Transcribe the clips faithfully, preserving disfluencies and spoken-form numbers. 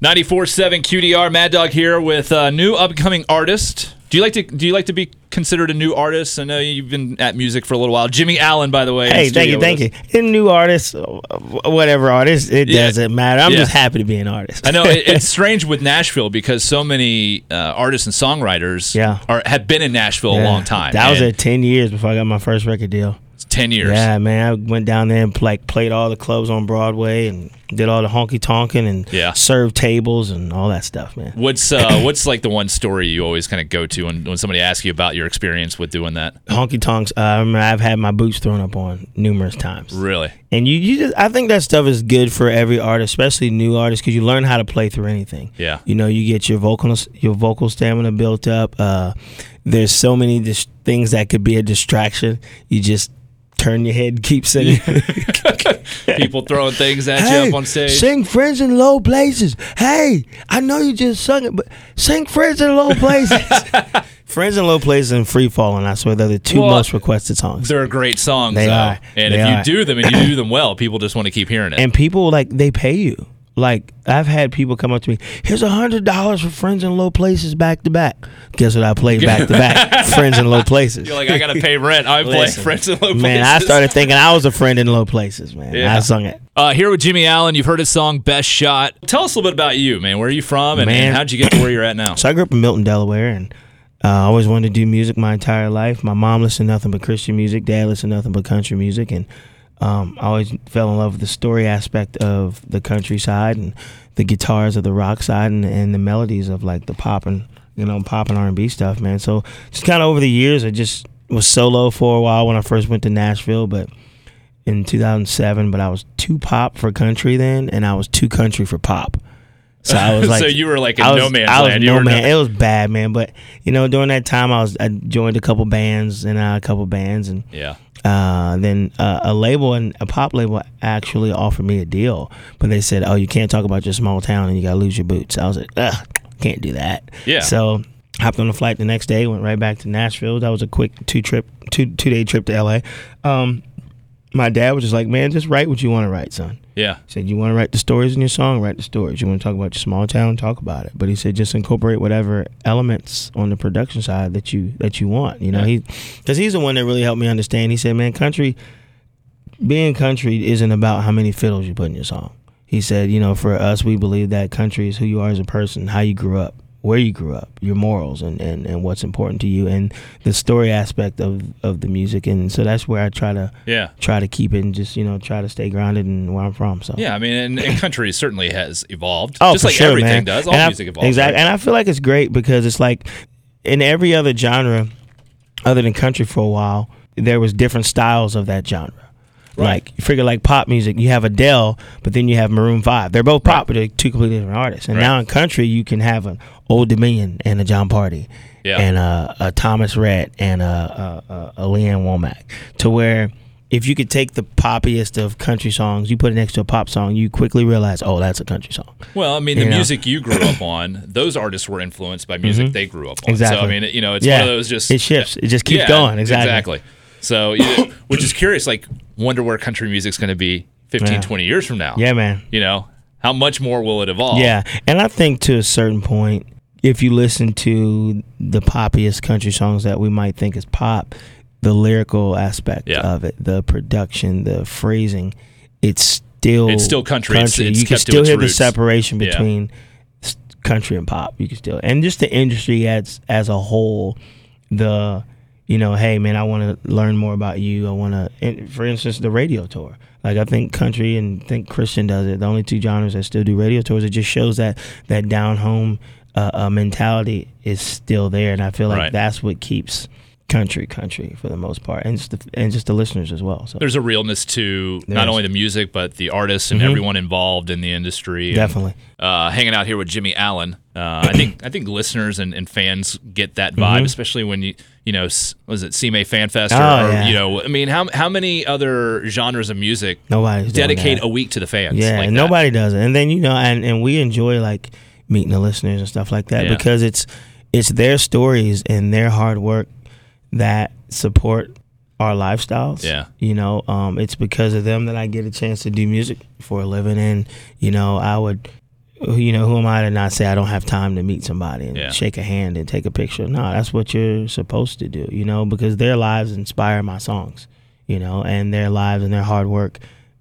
ninety-four point seven Q D R, Mad Dog here with a new upcoming artist. Do you like to do you like to be considered a new artist? I know you've been at music for a little while. Jimmie Allen, by the way. Hey, thank you, thank you. A new artist, whatever artist, it yeah. doesn't matter. I'm yeah. just happy to be an artist. I know it, it's strange with Nashville because so many uh, artists and songwriters yeah. are have been in Nashville yeah. a long time. That was at ten years before I got my first record deal. Ten years. Yeah, man. I went down there and like played all the clubs on Broadway and did all the honky tonkin and yeah. served tables and all that stuff, man. What's uh, what's like the one story you always kind of go to when, when somebody asks you about your experience with doing that? Honky tonks. Uh, I remember I've had my boots thrown up on numerous times. Really? And you, you just, I think that stuff is good for every artist, especially new artists, because you learn how to play through anything. Yeah. You know, you get your vocal your vocal stamina built up. Uh, there's so many dis- things that could be a distraction. You just turn your head, keep singing. People throwing things at hey, you up on stage. Sing Friends in Low Places. Hey, I know you just sung it, but sing Friends in Low Places. Friends in Low Places and Free Falling, I swear, they're the two well, most requested songs. They're great songs. They though. Are. And they if you are. do them and you do them well, people just want to keep hearing it. And people, like, they pay you. Like, I've had people come up to me, here's one hundred dollars for Friends in Low Places back to back. Guess what I played back to back? Friends in Low Places. You're like, I got to pay rent. I play Friends in Low Places. Man, I started thinking I was a friend in Low Places, man. Yeah. I sung it. Uh, here with Jimmie Allen, you've heard his song, Best Shot. Tell us a little bit about you, man. Where are you from, and, and how'd you get to where you're at now? So I grew up in Milton, Delaware, and I uh, always wanted to do music my entire life. My mom listened to nothing but Christian music. Dad listened to nothing but country music, and Um, I always fell in love with the story aspect of the countryside and the guitars of the rock side and, and the melodies of like the pop and, you know, pop and R and B stuff, man. So just kind of over the years, I just was solo for a while when I first went to Nashville, but in two thousand seven, but I was too pop for country then, and I was too country for pop. So I was like, so you were like in no man's I was land. No man. No- it was bad, man. But you know, during that time, I was I joined a couple bands and uh, a couple bands and yeah. Uh, then uh, a label and a pop label actually offered me a deal, but they said, "Oh, you can't talk about your small town and you gotta lose your boots." I was like, "Ugh, can't do that." Yeah. So hopped on a flight the next day, went right back to Nashville. That was a quick two trip, two two day trip to L A. Um, my dad was just like, "Man, just write what you want to write, son." Yeah. He said, "You want to write the stories in your song? Write the stories. You want to talk about your small town? Talk about it." But he said, "Just incorporate whatever elements on the production side that you that you want." You know, yeah. he, because he's the one that really helped me understand. He said, "Man, country, being country isn't about how many fiddles you put in your song." He said, "You know, for us, we believe that country is who you are as a person, how you grew up, where you grew up, your morals, and, and, and what's important to you, and the story aspect of, of the music." And so that's where I try to yeah. try to keep it and just, you know, try to stay grounded in where I'm from. So yeah, I mean, and, and country certainly has evolved. Oh, just for like sure, everything man. Does. All and music I, evolves. Exactly. Right? And I feel like it's great because it's like in every other genre other than country for a while, there was different styles of that genre. Right. Like, you figure like pop music, you have Adele, but then you have Maroon five. They're both pop, right. but they're two completely different artists. And right. now in country, you can have an Old Dominion and a John Party yeah. and a, a Thomas Rhett and a, a, a Leanne Womack. To where if you could take the poppiest of country songs, you put it next to a pop song, you quickly realize, oh, that's a country song. Well, I mean, you the know? music you grew up on, those artists were influenced by music mm-hmm. they grew up on. Exactly. So, I mean, you know, it's yeah. one of those just... It shifts. It just keeps yeah, going. Exactly. Exactly. So, you know, which is curious, like, wonder where country music's going to be fifteen, yeah. twenty years from now. Yeah, man. You know, how much more will it evolve? Yeah, and I think to a certain point, if you listen to the poppiest country songs that we might think is pop, the lyrical aspect yeah. of it, the production, the phrasing, it's still It's still country. country. It's, it's you can still hear roots. The separation between yeah. country and pop. You can still, and just the industry as as a whole, the... You know, hey, man, I want to learn more about you. I want to, for instance, the radio tour. Like, I think country and I think Christian does it. The only two genres that still do radio tours, it just shows that that down-home uh, uh, mentality is still there. And I feel like right. that's what keeps country country for the most part. And just the, and just the listeners as well. So there's a realness to there not is. only the music, but the artists and mm-hmm. everyone involved in the industry. Definitely. And, uh, hanging out here with Jimmie Allen. Uh, I think I think listeners and, and fans get that vibe, mm-hmm. especially when you you know was it C M A Fan Fest or, oh, yeah. or you know I mean how how many other genres of music Nobody's dedicate a week to the fans? Yeah, like and nobody does it. And then you know and, and we enjoy like meeting the listeners and stuff like that yeah. because it's it's their stories and their hard work that support our lifestyles. Yeah, you know um, it's because of them that I get a chance to do music for a living, and you know I would. you know, who am I to not say I don't have time to meet somebody and yeah. shake a hand and take a picture? No, that's what you're supposed to do, you know, because their lives inspire my songs, you know, and their lives and their hard work,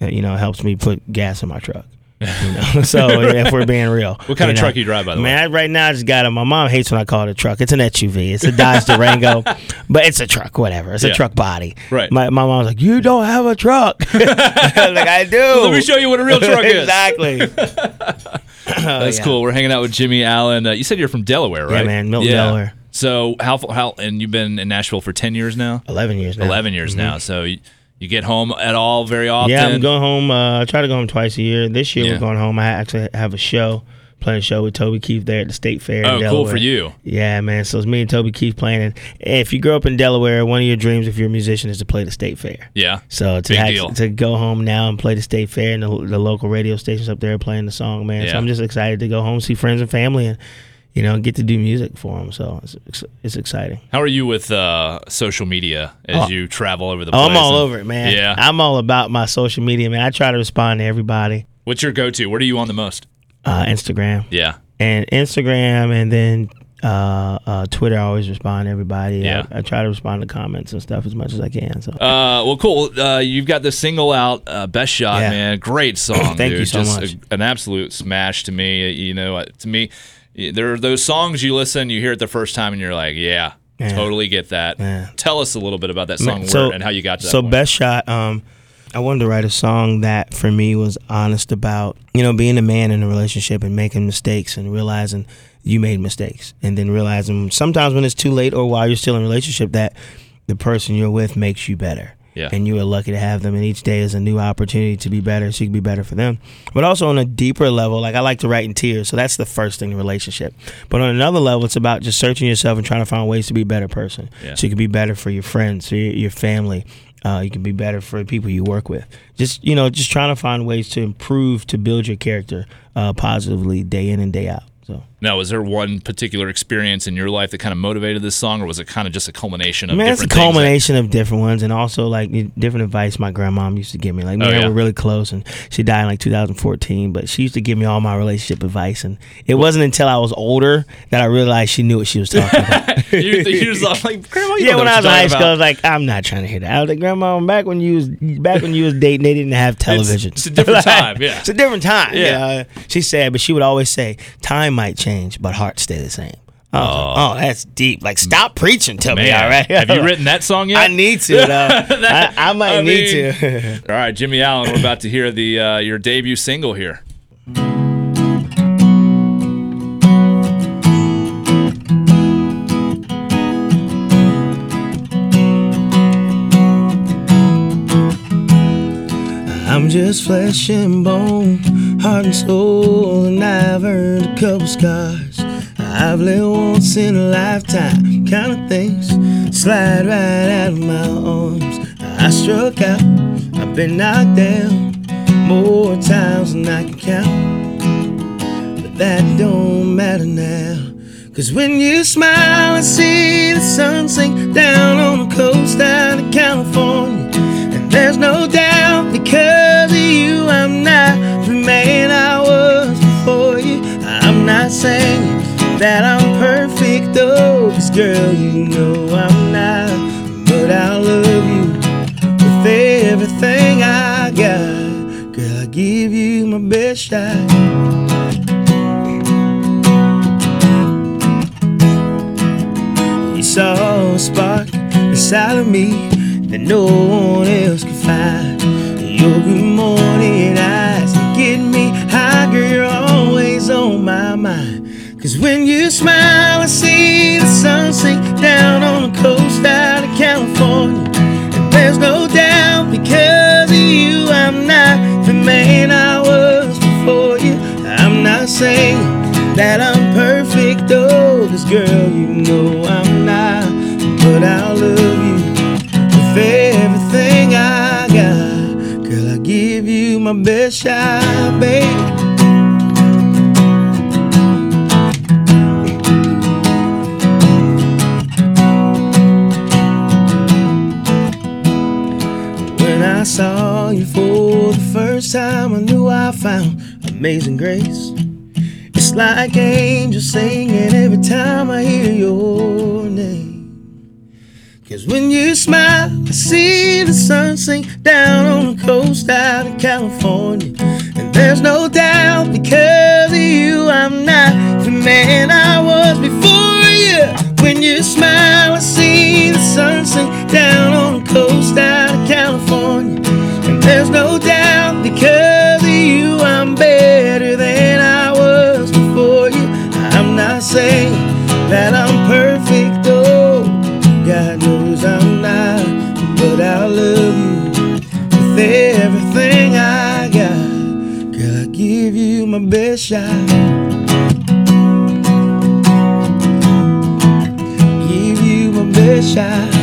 you know, helps me put gas in my truck. You know? So if we're being real, what kind you of know? truck you drive, by the man, way? Man, right now I just got it. My mom hates when I call it a truck. It's an S U V. It's a Dodge Durango, but it's a truck. Whatever. It's yeah. a truck body. Right. My my mom's like, "You don't have a truck." I'm like, I do. Well, let me show you what a real truck is. Exactly. That's yeah. cool. We're hanging out with Jimmie Allen. Uh, you said you're from Delaware, right? Yeah, man, Milton, yeah. Delaware. So how how and you've been in Nashville for ten years now? Eleven years. now. Eleven years mm-hmm. now. So. You, You get home at all very often? Yeah, I'm going home. Uh, I try to go home twice a year. This year yeah. we're going home. I actually have a show, playing a show with Toby Keith there at the State Fair oh, in Delaware. Oh, cool for you. Yeah, man. So it's me and Toby Keith playing. And if you grow up in Delaware, one of your dreams if you're a musician is to play the State Fair. Yeah, so to actually, to go home now and play the State Fair, and the, the local radio stations up there playing the song, man. Yeah. So I'm just excited to go home, see friends and family, and you know, get to do music for them, so it's it's exciting. How are you with uh, social media as oh, you travel over the place? I'm all and, over it, man. Yeah. I'm all about my social media, man. I try to respond to everybody. What's your go-to? What are you on the most? Uh, Instagram. Yeah. And Instagram and then uh, uh, Twitter, I always respond to everybody. Yeah. I, I try to respond to comments and stuff as much as I can. So. Uh, well, cool. Uh, you've got the single out, uh, Best Shot, yeah. man. Great song, Thank dude. you so Just much. A, an absolute smash to me. You know, to me... There are those songs you listen, you hear it the first time, and you're like, yeah, yeah. totally get that. Yeah. Tell us a little bit about that song so, word and how you got to that So point. Best Shot, um, I wanted to write a song that, for me, was honest about, you know, being a man in a relationship and making mistakes and realizing you made mistakes. And then realizing sometimes when it's too late or while you're still in a relationship that the person you're with makes you better. Yeah. And you are lucky to have them, and each day is a new opportunity to be better, so you can be better for them. But also on a deeper level, like I like to write in tears, so that's the first thing in the relationship. But on another level, it's about just searching yourself and trying to find ways to be a better person. Yeah. So you can be better for your friends, for your, your family. Uh, you can be better for the people you work with. Just, you know, just trying to find ways to improve, to build your character uh, positively day in and day out. So. Now, was there one particular experience in your life that kind of motivated this song, or was it kind of just a culmination of man, different things? Man, it's a culmination like- of different ones, and also, like, different advice my grandmom used to give me. Like, me oh, and yeah. we're really close, and she died in, like, two thousand fourteen, but she used to give me all my relationship advice, and it what? wasn't until I was older that I realized she knew what she was talking about. you, you was all like, Grandma, you yeah, don't know what you're talking about. Yeah, when I was in high school, I was like, I'm not trying to hear that. I was like, Grandma, back when you was, back when you was dating, they didn't have television. It's, it's a different like, time, yeah. It's a different time. Yeah. You know? She said, but she would always say, time might change, but hearts stay the same. Oh, like, oh, that's deep. Like, stop preaching to man. me, all right? Have you written that song yet? I need to, though. that, I, I might I need mean, to. All right, Jimmie Allen, we're about to hear the uh, your debut single here. I'm just flesh and bone, heart and soul, and I've earned a couple scars. I've lived once in a lifetime, kind of things slide right out of my arms. I struck out, I've been knocked down more times than I can count, but that don't matter now, 'cause when you smile and see the sun sink down on the coast down in California, and there's no doubt because of you I'm not the man I was before you. I'm not saying that I'm perfect though, 'cause girl, you know I'm not, but I love you with everything I got. Girl, I give you my best shot. You saw a spark inside of me that no one else could find. Your good morning eyes that get me high, girl, you're always on my mind. 'Cause when you smile, I see the sun sink down on the coast out of California, and there's no doubt because of you I'm not the man I was before you. I'm not saying that I'm perfect though, 'cause girl, you know I'm not, but I love you with everything I got. Girl, I give you my best shot, baby. I saw you for the first time, I knew I found amazing grace. It's like angels singing every time I hear your name. Cause when you smile, I see the sun sink down on the coast out of California. And there's no doubt because of you, I'm not the man I was before you. When you smile, I see the sun sink down on the coast out of California. And there's no doubt because of you, I'm better than I was before you. I'm not saying that I'm perfect, oh, God knows I'm not, but I love you with everything I got. God, I give you my best shot. Shine.